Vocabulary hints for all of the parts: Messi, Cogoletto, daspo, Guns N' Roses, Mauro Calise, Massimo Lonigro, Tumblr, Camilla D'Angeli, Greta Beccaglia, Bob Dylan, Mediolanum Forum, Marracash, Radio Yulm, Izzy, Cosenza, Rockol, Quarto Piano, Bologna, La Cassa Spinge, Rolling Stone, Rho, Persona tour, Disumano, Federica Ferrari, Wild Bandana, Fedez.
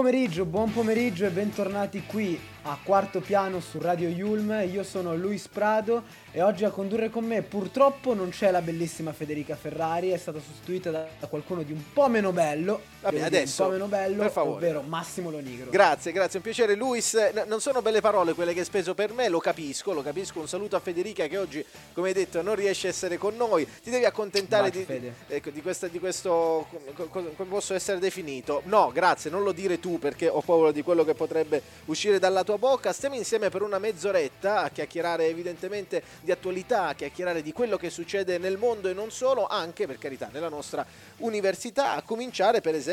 Buon pomeriggio e bentornati qui a Quarto Piano su Radio Yulm. Io sono Luis Prado e oggi a condurre con me purtroppo non c'è la bellissima Federica Ferrari, è stata sostituita da qualcuno di un po' meno bello. Va bene, adesso, un po' meno bello, per favore. Ovvero Massimo Lonigro. Grazie, un piacere Luis. Non sono belle parole quelle che hai speso per me, lo capisco. Un saluto a Federica che oggi, come hai detto, non riesce a essere con noi. Ti devi accontentare di questo, come posso essere definito? No, grazie, non lo dire tu perché ho paura di quello che potrebbe uscire dalla tua bocca. Stiamo insieme per una mezz'oretta a chiacchierare evidentemente di attualità, a chiacchierare di quello che succede nel mondo e non solo, anche per carità nella nostra università, a cominciare per esempio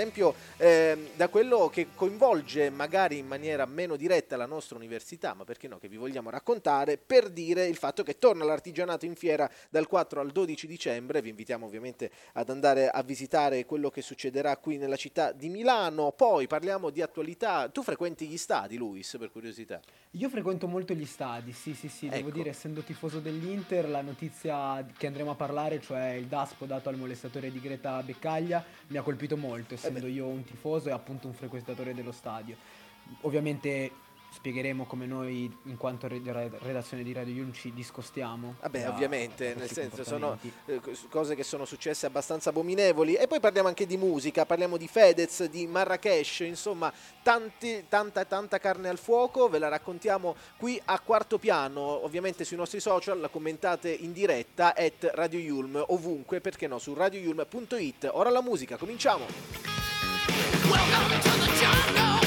da quello che coinvolge magari in maniera meno diretta la nostra università, ma perché no, che vi vogliamo raccontare, per dire il fatto che torna l'artigianato in fiera dal 4 al 12 dicembre. Vi invitiamo ovviamente ad andare a visitare quello che succederà qui nella città di Milano. Poi parliamo di attualità. Tu frequenti gli stadi, Luis, per curiosità? Io frequento molto gli stadi, sì, ecco. Devo dire, essendo tifoso dell'Inter, la notizia che andremo a parlare, cioè il daspo dato al molestatore di Greta Beccaglia, mi ha colpito molto, essendo io un tifoso e appunto un frequentatore dello stadio. Ovviamente spiegheremo come noi, in quanto redazione di Radio Yulm, ci discostiamo. Ovviamente, nel senso, sono cose che sono successe abbastanza abominevoli. E poi parliamo anche di musica, parliamo di Fedez, di Marracash, insomma, tanta carne al fuoco. Ve la raccontiamo qui a Quarto Piano, ovviamente sui nostri social, la commentate in diretta, @Radio Yulm, ovunque, perché no, su radioyulm.it. Ora la musica, cominciamo! Welcome to the jungle.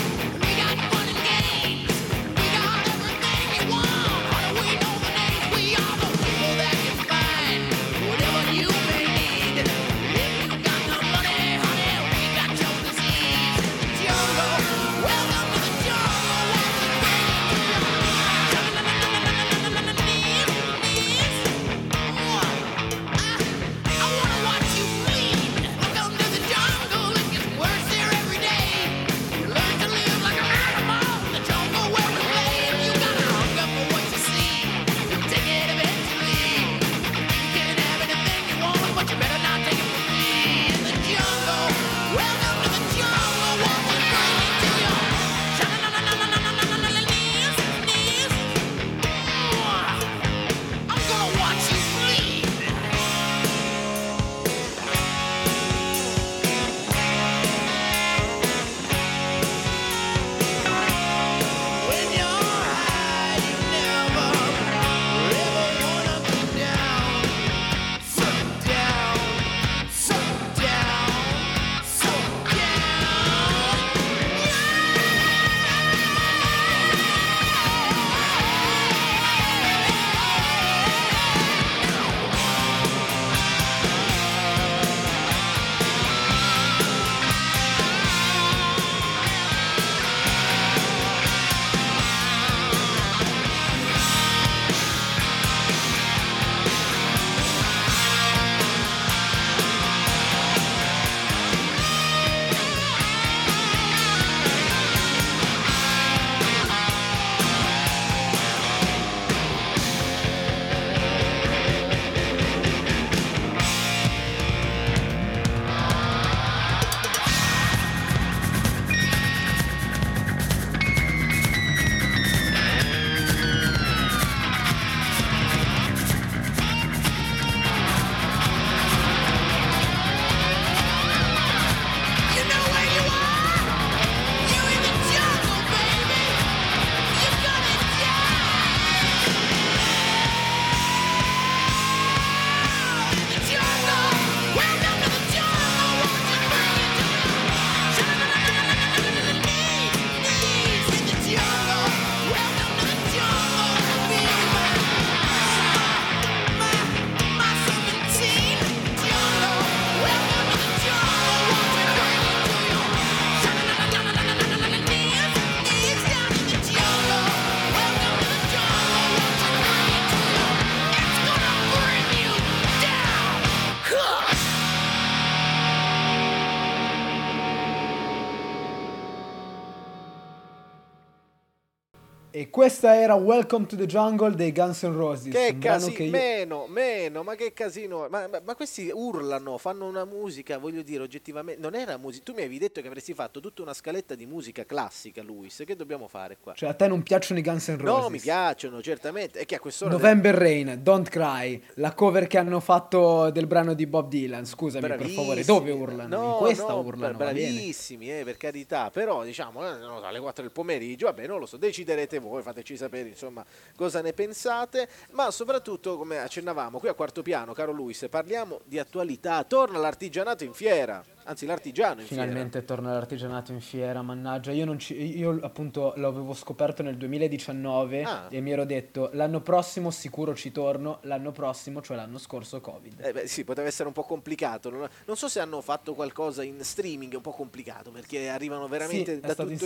E questa era Welcome to the Jungle dei Guns N' Roses. Che casino, che io... meno, ma che casino. Ma questi urlano, fanno una musica, voglio dire, oggettivamente, non era musica. Tu mi avevi detto che avresti fatto tutta una scaletta di musica classica, Luis, che dobbiamo fare qua? Cioè, a te non piacciono i Guns N' Roses? No, mi piacciono, certamente. È che a quest'ora... November Rain, Don't Cry, la cover che hanno fatto del brano di Bob Dylan, scusami, bravissimi, per favore, dove urlano? No, in questa no, urlano, bravissimi, per carità, però diciamo, non so, alle 4 del pomeriggio, vabbè, non lo so, deciderete voi, fateci sapere insomma cosa ne pensate, ma soprattutto, come accennavamo qui a Quarto Piano, caro Luis, parliamo di attualità. Torna l'artigianato in fiera, anzi l'artigiano in finalmente fiera. Torna l'artigianato in fiera, mannaggia, io appunto l'avevo scoperto nel 2019 e mi ero detto l'anno prossimo sicuro ci torno, l'anno prossimo, cioè l'anno scorso Covid. Sì, poteva essere un po' complicato, non so se hanno fatto qualcosa in streaming, è un po' complicato perché arrivano veramente da tutto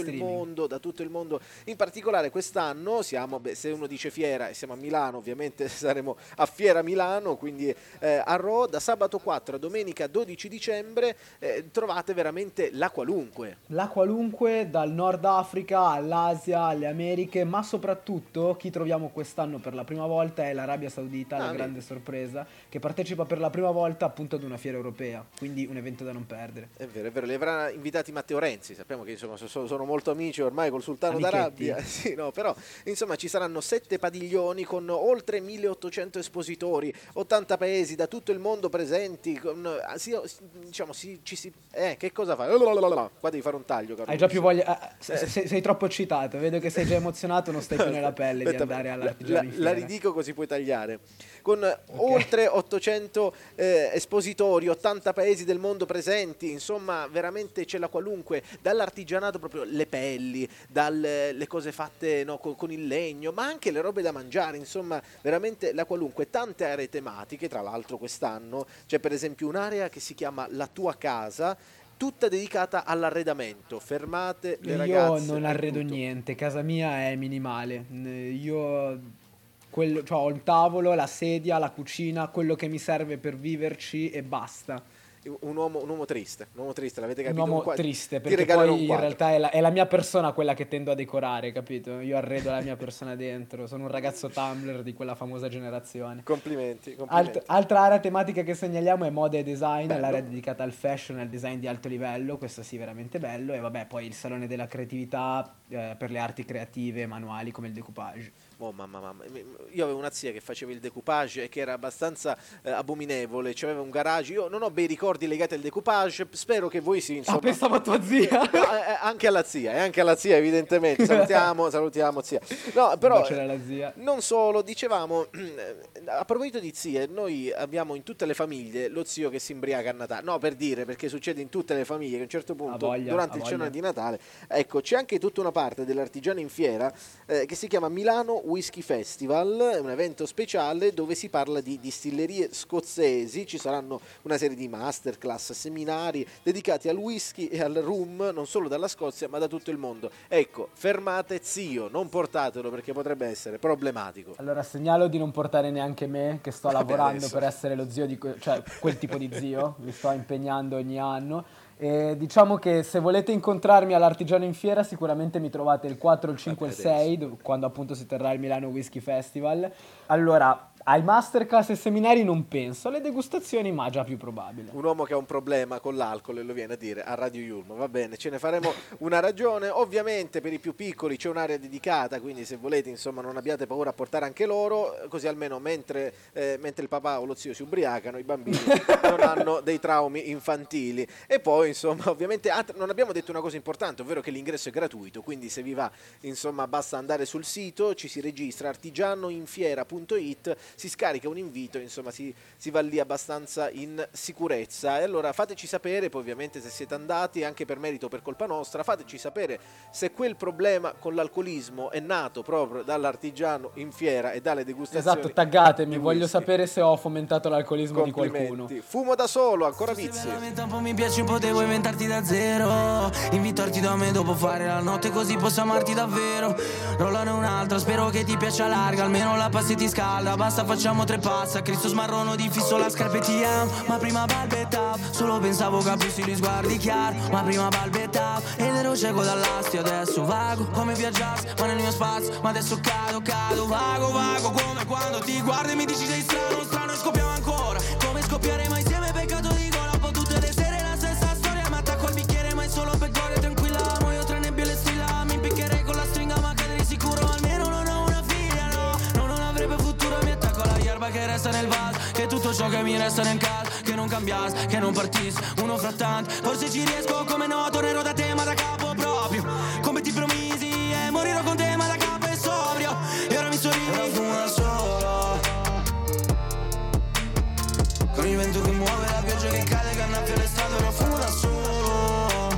il mondo, in particolare quest'anno siamo, se uno dice fiera e siamo a Milano, ovviamente saremo a Fiera Milano, quindi a Rho, da sabato 4 a domenica 12 dicembre trovate veramente la qualunque, dal Nord Africa all'Asia, alle Americhe, ma soprattutto chi troviamo quest'anno per la prima volta è l'Arabia Saudita, la grande sorpresa, che partecipa per la prima volta appunto ad una fiera europea, quindi un evento da non perdere. È vero, li avrà invitati Matteo Renzi, sappiamo che insomma sono molto amici ormai col sultano d'Arabia, sì, no, però insomma ci saranno 7 padiglioni con oltre 1800 espositori, 80 paesi da tutto il mondo presenti, che cosa fai? Qua devi fare un taglio, caro. Hai già più voglia, sei troppo eccitato, vedo che sei già emozionato, non stai più nella pelle. Aspetta, di andare all'artigiano in fiera. La ridico così puoi tagliare. Con oltre 800 espositori, 80 paesi del mondo presenti, insomma veramente c'è la qualunque, dall'artigianato proprio le pelli, dalle cose fatte con il legno, ma anche le robe da mangiare, insomma veramente la qualunque, tante aree tematiche. Tra l'altro quest'anno c'è per esempio un'area che si chiama La Tua Casa, tutta dedicata all'arredamento, fermate le ragazze. Io non arredo niente, casa mia è minimale, cioè, ho il tavolo, la sedia, la cucina, quello che mi serve per viverci e basta. Un uomo triste, l'avete capito? Un uomo triste, perché poi in realtà è la mia persona quella che tendo a decorare, capito? Io arredo la mia persona dentro, sono un ragazzo Tumblr di quella famosa generazione. Complimenti. Altra area tematica che segnaliamo è moda e design, l'area dedicata al fashion e al design di alto livello, questo sì veramente bello, e vabbè poi il salone della creatività per le arti creative e manuali come il decoupage. Oh mamma, io avevo una zia che faceva il decoupage e che era abbastanza abominevole, cioè aveva un garage, io non ho bei ricordi legati al decoupage, spero che voi sì, insomma. Pensavo a tua zia. Anche alla zia evidentemente, salutiamo zia. No, però la zia. Non solo, dicevamo, a proposito di zie, noi abbiamo in tutte le famiglie lo zio che si imbriaca a Natale, no per dire, perché succede in tutte le famiglie che a un certo punto durante il cenone di Natale, ecco c'è anche tutta una parte dell'artigiano in fiera che si chiama Milano Whisky Festival, un evento speciale dove si parla di distillerie scozzesi, ci saranno una serie di masterclass, seminari dedicati al whisky e al rum, non solo dalla Scozia ma da tutto il mondo. Ecco, fermate zio, non portatelo perché potrebbe essere problematico. Allora segnalo di non portare neanche me che sto lavorando adesso per essere lo zio di quel tipo di zio, mi sto impegnando ogni anno. E diciamo che se volete incontrarmi all'Artigiano in Fiera sicuramente mi trovate il 4, il 5 e il 6 quando appunto si terrà il Milano Whisky Festival. Allora, ai masterclass e seminari non penso, alle degustazioni ma già più probabile. Un uomo che ha un problema con l'alcol e lo viene a dire a Radio Yulm, va bene, ce ne faremo una ragione. Ovviamente per i più piccoli c'è un'area dedicata, quindi se volete insomma non abbiate paura a portare anche loro, così almeno mentre il papà o lo zio si ubriacano i bambini non hanno dei traumi infantili. E poi insomma ovviamente non abbiamo detto una cosa importante, ovvero che l'ingresso è gratuito, quindi se vi va insomma basta andare sul sito, ci si registra artigianoinfiera.it, si scarica un invito, insomma si va lì abbastanza in sicurezza. E allora fateci sapere poi ovviamente se siete andati, anche per merito o per colpa nostra, fateci sapere se quel problema con l'alcolismo è nato proprio dall'artigiano in fiera e dalle degustazioni. Esatto, taggatemi, voglio sapere se ho fomentato l'alcolismo di qualcuno. Fumo da solo, ancora vizi. Un po' mi piaci, un po' devo inventarti da zero, invitarti da me dopo fare la notte così posso amarti davvero. Rollano un'altra, spero che ti piaccia larga, almeno la pasta ti scalda, basta basta, facciamo tre passi. A Cristo smarrono di fisso la scarpettia. Ma prima balbettavo, solo pensavo capissi gli sguardi chiari. Ma prima balbettavo ed ero cieco dall'astio. Adesso vago come viaggiassi, ma nel mio spazio. Ma adesso cado, cado, vago, vago. Come quando ti guardi e mi dici sei strano, strano, e scoppiamo ancora. Come scoppiare mai insieme, peccato di gola. Un po' tutte le sere la stessa storia. Ma attacco il bicchiere, ma è solo per gloria. Tranquilla, muoio tra nebbia e le strilla. Mi impiccherei con la stringa, ma cadrei sicuro. Almeno non ho una figlia, no, no, non avrebbe futuro. Mi attacco alla erba che resta nel vaso, che tutto ciò che mi resta nel caso. Che non cambiassi, che non partissi, uno fra tanti. Forse ci riesco, come no, tornerò da te, ma da capo proprio. Come ti promisi, e morirò con te, ma da capo è sobrio. E ora mi sorridi una sola, con il vento che muove, la pioggia che cade, che annaffia le strade. Ora fumo da solo,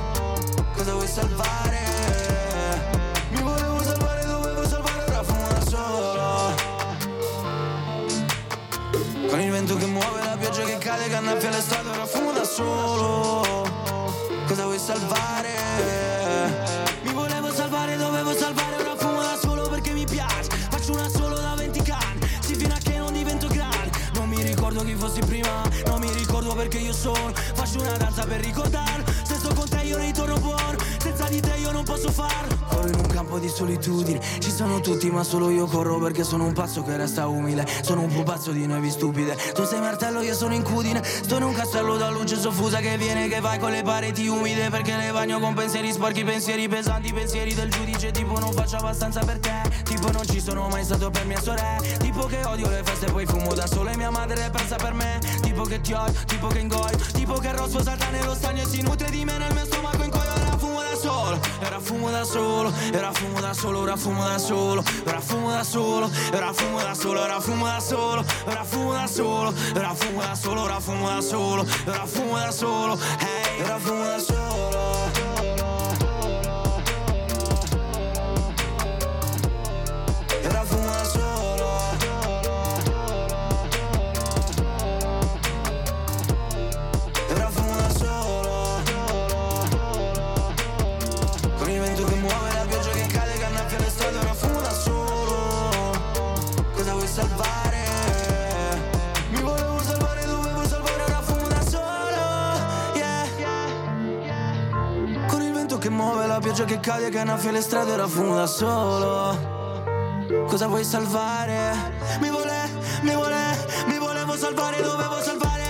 cosa vuoi salvare? Mi volevo salvare, dovevo salvare, ora fumo da solo, con il vento che muove, la pioggia che cade, che annaffia le strade. Ora fumo da solo, cosa vuoi salvare? Mi volevo salvare, dovevo salvare, ora fumo da solo perché mi piace. Faccio una solo da 20 cani, sì, fino a che non divento grande. Non mi ricordo chi fossi prima, non mi ricordo perché io sono. Faccio una danza per ricordar, se sto con te io ritorno buono. Senza di te io non posso farlo. Corro in un campo di solitudine, ci sono tutti ma solo io corro. Perché sono un pazzo che resta umile, sono un pupazzo di nevi stupide. Tu sei martello, io sono incudine. Sto in un castello da luce soffusa che viene, che vai con le pareti umide. Perché le bagno con pensieri sporchi, pensieri pesanti, pensieri del giudice. Tipo non faccio abbastanza per te, tipo non ci sono mai stato per mia sorella. Tipo che odio le feste e poi fumo da solo e mia madre pensa per me. Tipo che ti odio, tipo che ingoio, tipo che il rosso salta nello stagno e si nutre di me nel mio stomaco in coio. Era fumo da solo, era fumo da solo, ora fumo da solo, era fumo da solo, era fumo da solo, era fumo da solo, era fumo da solo, era fumo da solo, ora fumo da solo, era fumo da solo, hey, era fumo da solo. La pioggia che cade, che annaffia le strade, ora fumo da solo. Cosa vuoi salvare? Mi volevo salvare, dovevo salvare.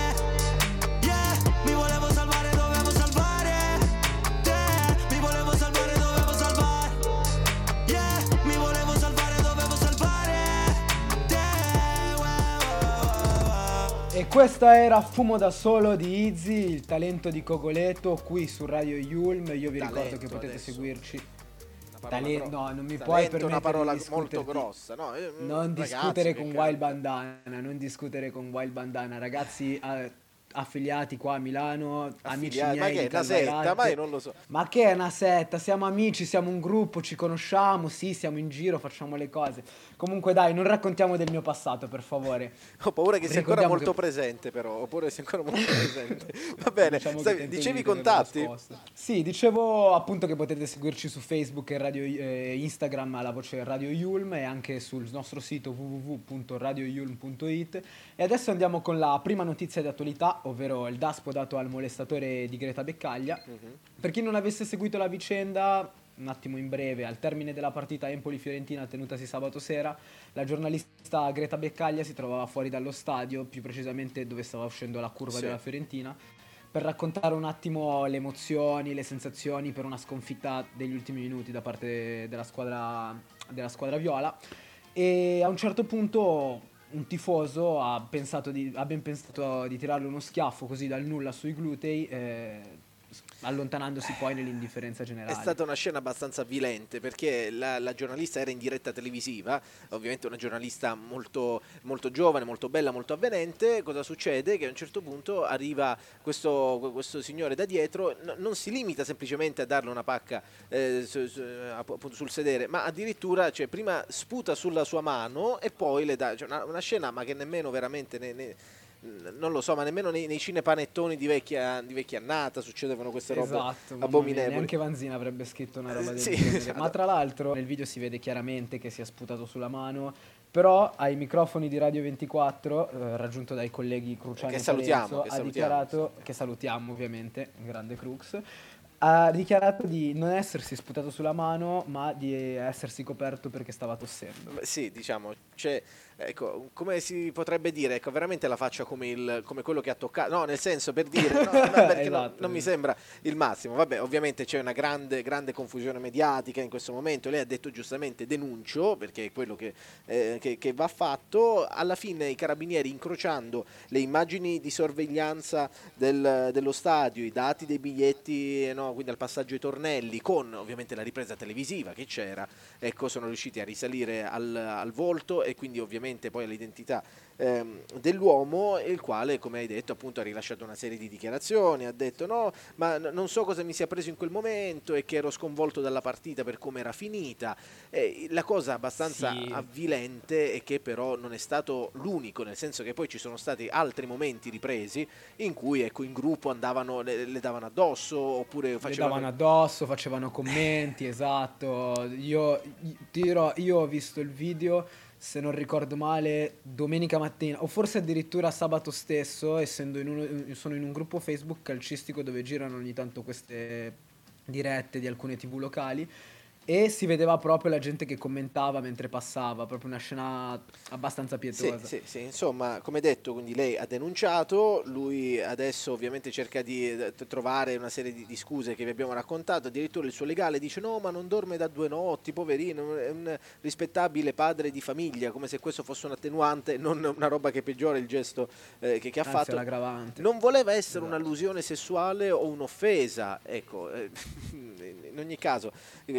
Yeah, mi volevo salvare, dovevo salvare. Yeah, dovevo salvare. E questa era Fumo da solo di Izzy, il talento di Cogoletto, qui su Radio Yulm. Io vi ricordo che potete adesso seguirci. No, non mi talento puoi permettere una parola di molto grossa, no? Non ragazzi, discutere con Wild Bandana, non discutere con Wild Bandana, ragazzi. Affiliati qua a Milano, amici miei, ma che è una setta? Ma io non lo so. Ma che è una setta? Siamo amici, siamo un gruppo, ci conosciamo, sì, siamo in giro, facciamo le cose. Comunque dai, non raccontiamo del mio passato, per favore. Ho paura che sia ancora molto presente, però. Oppure sia ancora molto presente. Va bene, diciamo dicevi i contatti? Sì, dicevo appunto che potete seguirci su Facebook e Radio, Instagram alla voce Radio Yulm, e anche sul nostro sito www.radioyulm.it. E adesso andiamo con la prima notizia di attualità, ovvero il daspo dato al molestatore di Greta Beccaglia. Per chi non avesse seguito la vicenda, un attimo in breve, al termine della partita Empoli-Fiorentina tenutasi sabato sera, la giornalista Greta Beccaglia si trovava fuori dallo stadio, più precisamente dove stava uscendo la curva della Fiorentina, per raccontare un attimo le emozioni, le sensazioni per una sconfitta degli ultimi minuti da parte della squadra viola. E a un certo punto un tifoso ha ben pensato di tirarle uno schiaffo così dal nulla sui glutei, allontanandosi poi nell'indifferenza generale. È stata una scena abbastanza vilente, perché la giornalista era in diretta televisiva, ovviamente una giornalista molto, molto giovane, molto bella, molto avvenente. Cosa succede? Che a un certo punto arriva questo signore da dietro, non si limita semplicemente a darle una pacca sul sedere, ma addirittura, cioè, prima sputa sulla sua mano e poi le dà, cioè, una scena ma che nemmeno veramente non lo so, ma nemmeno nei cinepanettoni di vecchia annata succedevano queste robe abominevoli. Neanche Vanzina avrebbe scritto una roba del genere. Esatto. Ma tra l'altro nel video si vede chiaramente che si è sputato sulla mano, Però ai microfoni di Radio 24, raggiunto dai colleghi Cruciani e Palenzo, ha dichiarato, che salutiamo ovviamente, grande Crux, ha dichiarato di non essersi sputato sulla mano, ma di essersi coperto perché stava tossendo. Sì, diciamo, cioè, ecco, come si potrebbe dire, ecco, veramente la faccia come, come quello che ha toccato, no, nel senso, per dire, no, perché esatto, non mi sembra il massimo. Vabbè, ovviamente c'è una grande confusione mediatica in questo momento. Lei ha detto giustamente denuncio, perché è quello che va fatto. Alla fine i carabinieri, incrociando le immagini di sorveglianza dello stadio, i dati dei biglietti, no, quindi al passaggio ai tornelli, con ovviamente la ripresa televisiva che c'era, ecco, sono riusciti a risalire al volto e quindi ovviamente poi all'identità dell'uomo, il quale, come hai detto, appunto ha rilasciato una serie di dichiarazioni, ha detto no, ma non so cosa mi sia preso in quel momento e che ero sconvolto dalla partita per come era finita. La cosa abbastanza avvilente è che però non è stato l'unico, nel senso che poi ci sono stati altri momenti ripresi in cui, ecco, in gruppo andavano, le davano addosso, oppure facevano commenti. Esatto, io ho visto il video, se non ricordo male, domenica mattina o forse addirittura sabato stesso, essendo sono in un gruppo Facebook calcistico dove girano ogni tanto queste dirette di alcune TV locali, e si vedeva proprio la gente che commentava mentre passava, proprio una scena abbastanza pietosa. Sì, insomma, come detto, quindi lei ha denunciato, lui adesso ovviamente cerca di trovare una serie di scuse che vi abbiamo raccontato, addirittura il suo legale dice no, ma non dorme da 2 notti, poverino, è un rispettabile padre di famiglia, come se questo fosse un attenuante, non una roba che peggiora il gesto che ha fatto. Anzi, è l'aggravante. Non voleva essere un'allusione sessuale o un'offesa, ecco, in ogni caso,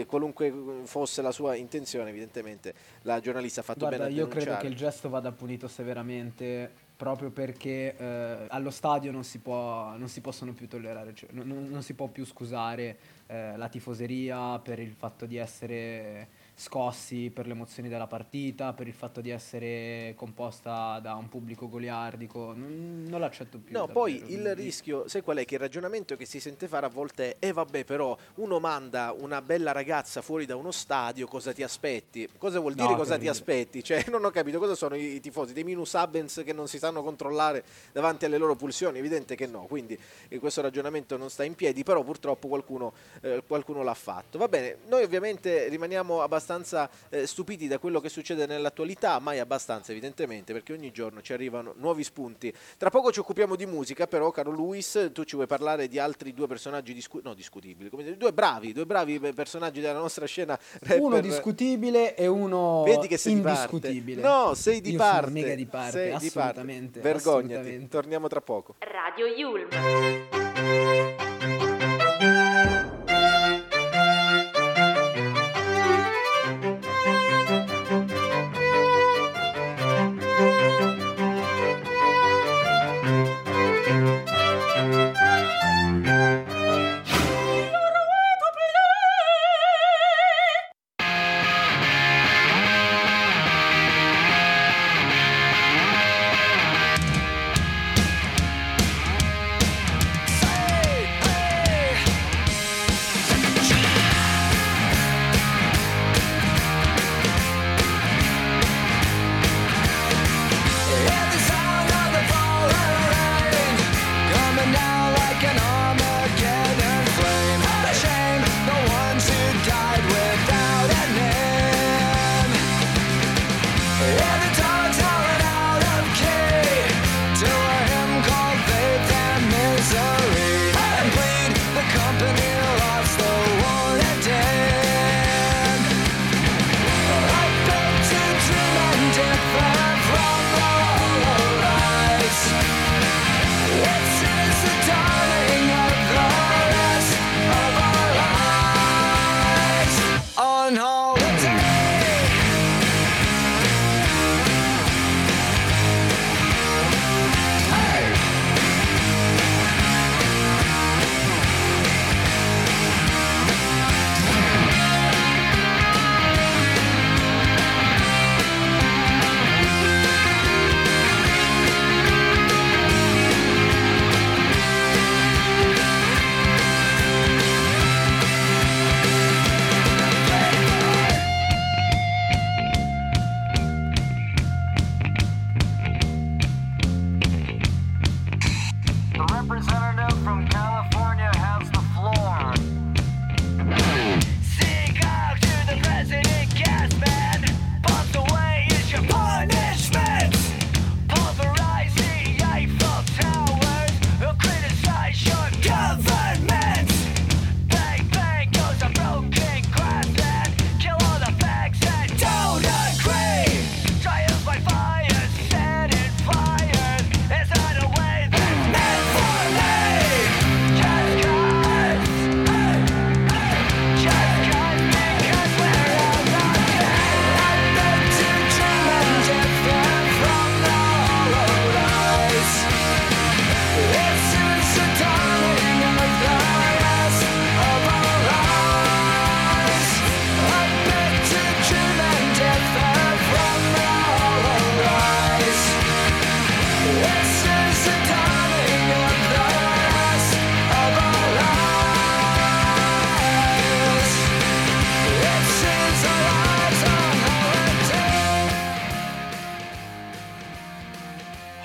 qualunque fosse la sua intenzione, evidentemente la giornalista ha fatto bene a denunciare. Io credo che il gesto vada punito severamente, proprio perché allo stadio non si possono più tollerare, cioè, non si può più scusare la tifoseria per il fatto di essere scossi per le emozioni della partita, per il fatto di essere composta da un pubblico goliardico. Non l'accetto più. No, davvero. Poi il rischio, sai qual è? Che il ragionamento che si sente fare a volte è vabbè, però uno manda una bella ragazza fuori da uno stadio, cosa ti aspetti? Cosa vuol dire cosa ti aspetti? Cioè, non ho capito, cosa sono i tifosi? Dei minus abens che non si sanno controllare davanti alle loro pulsioni? Evidente che no, quindi questo ragionamento non sta in piedi, però purtroppo qualcuno l'ha fatto. Va bene, noi ovviamente rimaniamo abbastanza stupiti da quello che succede nell'attualità, mai abbastanza evidentemente, perché ogni giorno ci arrivano nuovi spunti. Tra poco ci occupiamo di musica, però, caro Luis, tu ci vuoi parlare di altri 2 personaggi discutibili, come dire, 2 bravi personaggi della nostra scena rapper. Uno discutibile e uno indiscutibile. No, sei di parte. Sono mega di parte, sei assolutamente. Di parte. Vergognati, assolutamente. Torniamo tra poco. Radio Yulm.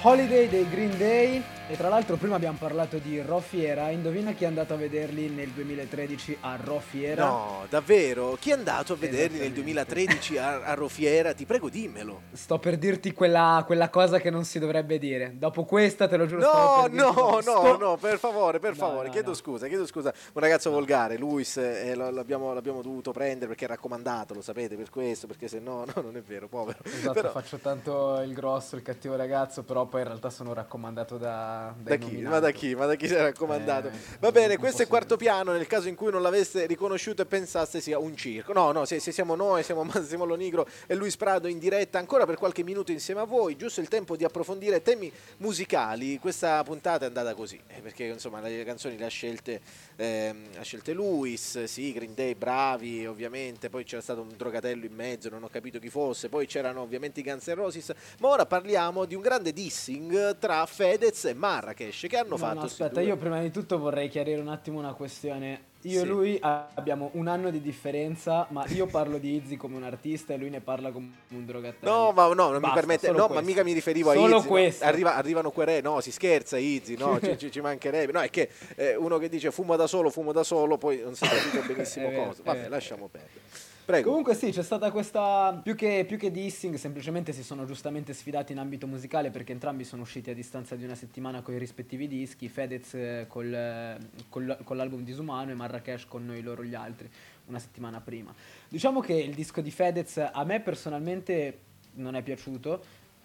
Holiday dei Green Day. E tra l'altro prima abbiamo parlato di Ro Fiera. Indovina chi è andato a vederli nel 2013 a Ro Fiera? No, davvero? Chi è andato a vederli nel 2013 a Ro Fiera? Ti prego, dimmelo. Sto per dirti quella cosa che non si dovrebbe dire. Dopo questa te lo giuro. No, per favore, chiedo scusa. Un ragazzo volgare, Luis, l'abbiamo dovuto prendere perché è raccomandato, lo sapete, per questo, perché se no, non è vero, povero. Esatto, però... faccio tanto il grosso, il cattivo ragazzo, però poi in realtà sono raccomandato da chi si è raccomandato? Va bene, questo è Quarto Piano. Nel caso in cui non l'aveste riconosciuto e pensaste sia un circo, se siamo noi, siamo Massimo Lonigro e Luis Prado in diretta ancora per qualche minuto insieme a voi. Giusto il tempo di approfondire temi musicali. Questa puntata è andata così perché insomma le canzoni le ha scelte Luis. Sì, Green Day, bravi ovviamente. Poi c'era stato un drogatello in mezzo, non ho capito chi fosse. Poi c'erano ovviamente i Guns N' Roses. Ma ora parliamo di un grande dissing tra Fedez e Marracash che hanno fatto. Aspetta, io prima di tutto vorrei chiarire un attimo una questione. Io e lui abbiamo un anno di differenza, ma io parlo di Izzy come un artista e lui ne parla come un drogatello. Non mi riferivo a Izzy. Arrivano querele, si scherza Izzy, ci mancherebbe. No, è che uno che dice fumo da solo, poi non si capisce benissimo cosa. Vabbè, lasciamo perdere. Prego. Comunque sì, c'è stata questa più che dissing, semplicemente si sono giustamente sfidati in ambito musicale perché entrambi sono usciti a distanza di una settimana con i rispettivi dischi. Fedez con l'album Disumano e Marracash con Noi loro gli altri una settimana prima. Diciamo che il disco di Fedez a me personalmente non è piaciuto,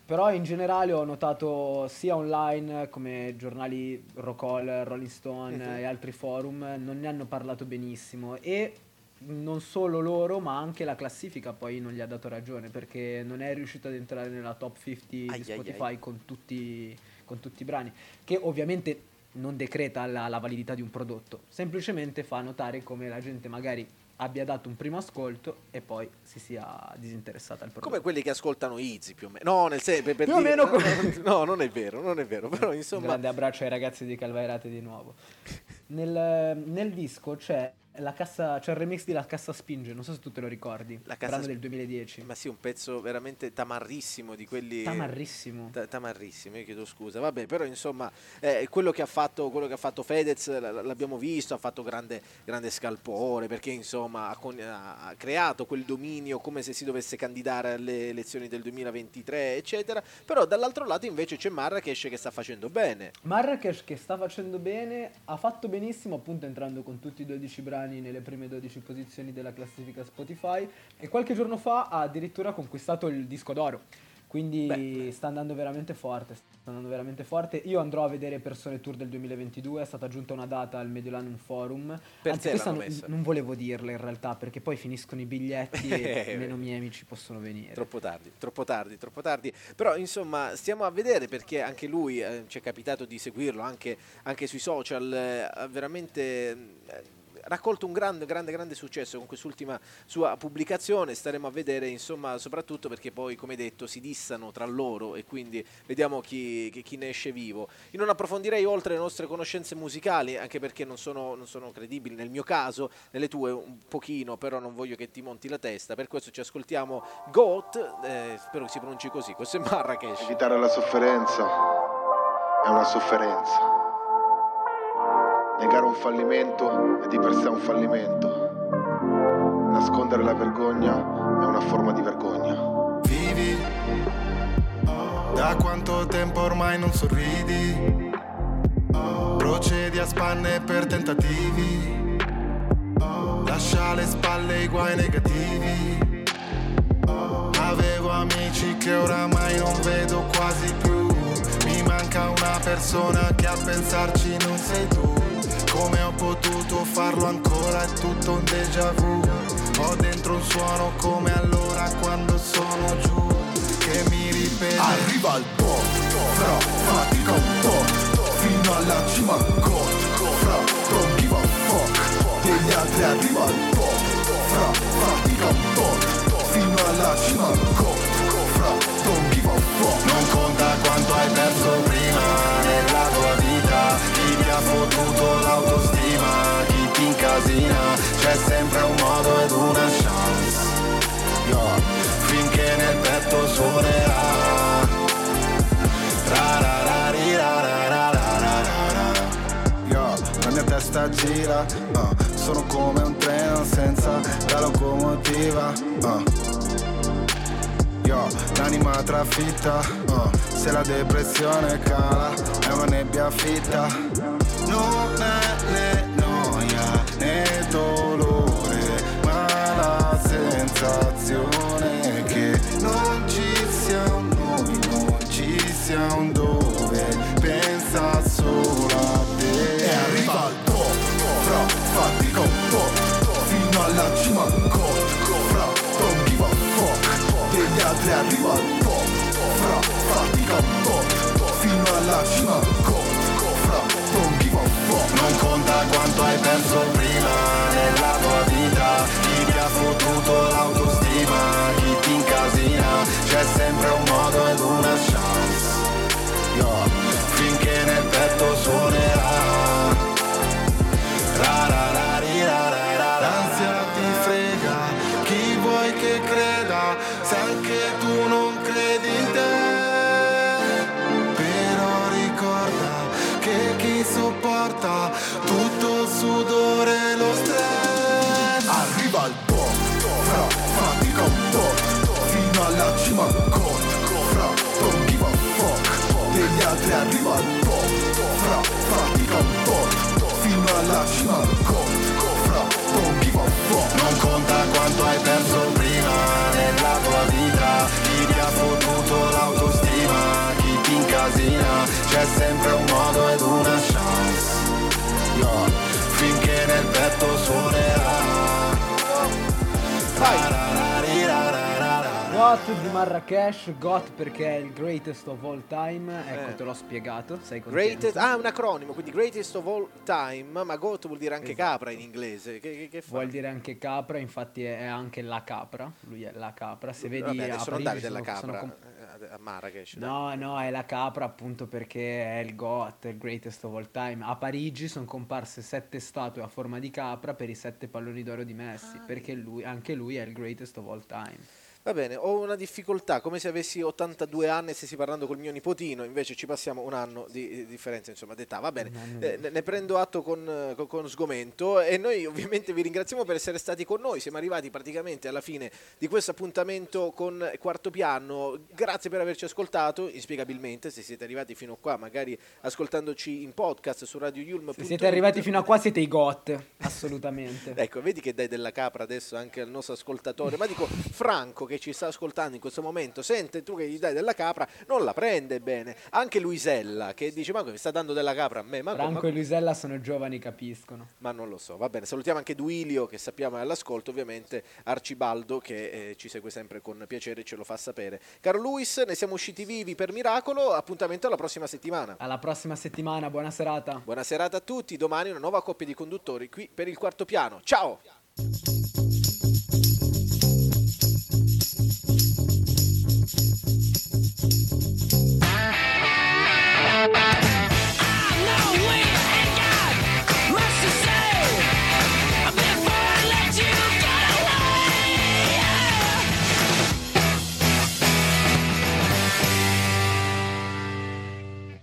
però in generale ho notato sia online come giornali Rockol, Rolling Stone e altri forum non ne hanno parlato benissimo, e non solo loro ma anche la classifica poi non gli ha dato ragione perché non è riuscito ad entrare nella top 50 di Spotify con tutti i brani, che ovviamente non decreta la validità di un prodotto, semplicemente fa notare come la gente magari abbia dato un primo ascolto e poi si sia disinteressata al prodotto. Come quelli che ascoltano Izzy più o meno. No, nel senso per più dire, o meno come... No, non è vero, però insomma. Un grande abbraccio ai ragazzi di Calvairate di nuovo. Nel disco c'è il remix di La Cassa Spinge, non so se tu te lo ricordi, del 2010. Ma sì, un pezzo veramente tamarrissimo di quelli. Tamarrissimo, io chiedo scusa. Vabbè, però insomma, quello che ha fatto Fedez l'abbiamo visto, ha fatto grande scalpore perché insomma ha creato quel dominio come se si dovesse candidare alle elezioni del 2023, eccetera. Però dall'altro lato invece c'è Marracash che sta facendo bene. Ha fatto benissimo appunto entrando con tutti i 12 brani nelle prime 12 posizioni della classifica Spotify, e qualche giorno fa ha addirittura conquistato il disco d'oro, quindi sta andando veramente forte. Io andrò a vedere Persona tour del 2022, è stata aggiunta una data al Mediolanum Forum. Anzi, questa non volevo dirla in realtà perché poi finiscono i biglietti e meno miei amici possono venire. Troppo tardi. Però insomma stiamo a vedere perché anche lui ci è capitato di seguirlo anche sui social, veramente... raccolto un grande successo con quest'ultima sua pubblicazione. Staremo a vedere insomma, soprattutto perché poi come detto si dissano tra loro e quindi vediamo chi ne esce vivo. Io non approfondirei oltre le nostre conoscenze musicali anche perché non sono credibili nel mio caso, nelle tue un pochino, però non voglio che ti monti la testa, per questo ci ascoltiamo Goat, spero che si pronunci così, questo è Marracash. Evitare la sofferenza è una sofferenza. Negare un fallimento è di per sé un fallimento. Nascondere la vergogna è una forma di vergogna. Vivi, da quanto tempo ormai non sorridi. Procedi a spanne per tentativi. Lascia alle spalle i guai negativi. Avevo amici che oramai non vedo quasi più. Mi manca una persona che a pensarci non sei tu. Come ho potuto farlo ancora, è tutto un déjà vu. Ho dentro un suono come allora quando sono giù, che mi ripete. Arriva al porto, fra fatica un po', fino alla cima corto, fra non give a fuck. Degli altri arriva al porto, fra fatica un po', fino alla cima corto, fra non give a fuck. Non conta quanto hai perso prima nella tua vita. Chi ha fottuto l'autostima, chi ti incasina, c'è sempre un modo ed una chance, no. Finché nel petto suonerà rara. gira, sono come un treno senza la locomotiva, Yo, l'anima trafitta, se la depressione cala è una nebbia fitta. Non è né noia né dolore, ma la sensazione che non ci sia un noi, non ci sia un dove, pensa solo a te. E arriva il tuo, fra fatico, fino alla cima, fra don't give a fuck. Degli altri arriva il po', fra fatica un po', fino alla cima, fra don't give a fuck. Non conta quanto hai perso prima nella tua vita, chi ti ha fottuto l'autostima, chi ti incasina, c'è sempre un modo ed una chance, finché nel petto suonerà ra ra ra ri ra ra. Se anche tu non credi in te, però ricorda che chi sopporta tutto il sudore e lo stress arriva al porto, fra fatica un po', fino alla cima fra don't give a fuck. Degli altri arriva al porto, fra fatica un po', fino alla cima fra don't give a fuck. Non conta quanto hai perso prima nella tua vita, chi ti ha fottuto l'autostima, chi ti incasina, c'è sempre un modo ed una chance, finché nel petto suonerà Got di Marracash. Got perché è il greatest of all time. Ecco, te l'ho spiegato, sei contento? Un acronimo, quindi greatest of all time. Ma got vuol dire anche capra in inglese, che fa? Vuol dire anche capra, infatti è anche la capra. Lui è la capra. Se vedi, vabbè, adesso a non dare della capra a Marracash. No, no, è la capra appunto perché è il got, il greatest of all time. A Parigi sono comparse 7 statue a forma di capra per i 7 palloni d'oro di Messi, perché lui, anche lui è il greatest of all time. Va bene, ho una difficoltà, come se avessi 82 anni e stessi parlando col mio nipotino, invece ci passiamo un anno di differenza, insomma, d'età, va bene, ne prendo atto con sgomento, e noi ovviamente vi ringraziamo per essere stati con noi, siamo arrivati praticamente alla fine di questo appuntamento con Quarto Piano, grazie per averci ascoltato, inspiegabilmente, se siete arrivati fino a qua, magari ascoltandoci in podcast su Radio Yulm. Se siete arrivati fino a qua siete i got, assolutamente. Ecco, vedi che dai della capra adesso anche al nostro ascoltatore, ma dico Franco che ci sta ascoltando in questo momento, sente tu che gli dai della capra, non la prende bene. Anche Luisella che dice: ma mi sta dando della capra a me? Ma Franco e Luisella sono giovani, capiscono. Ma non lo so, va bene. Salutiamo anche Duilio che sappiamo è all'ascolto, ovviamente Arcibaldo che ci segue sempre con piacere e ce lo fa sapere. Caro Luis, ne siamo usciti vivi per miracolo. Appuntamento alla prossima settimana. Alla prossima settimana, buona serata. Buona serata a tutti. Domani una nuova coppia di conduttori qui per il Quarto Piano. Ciao.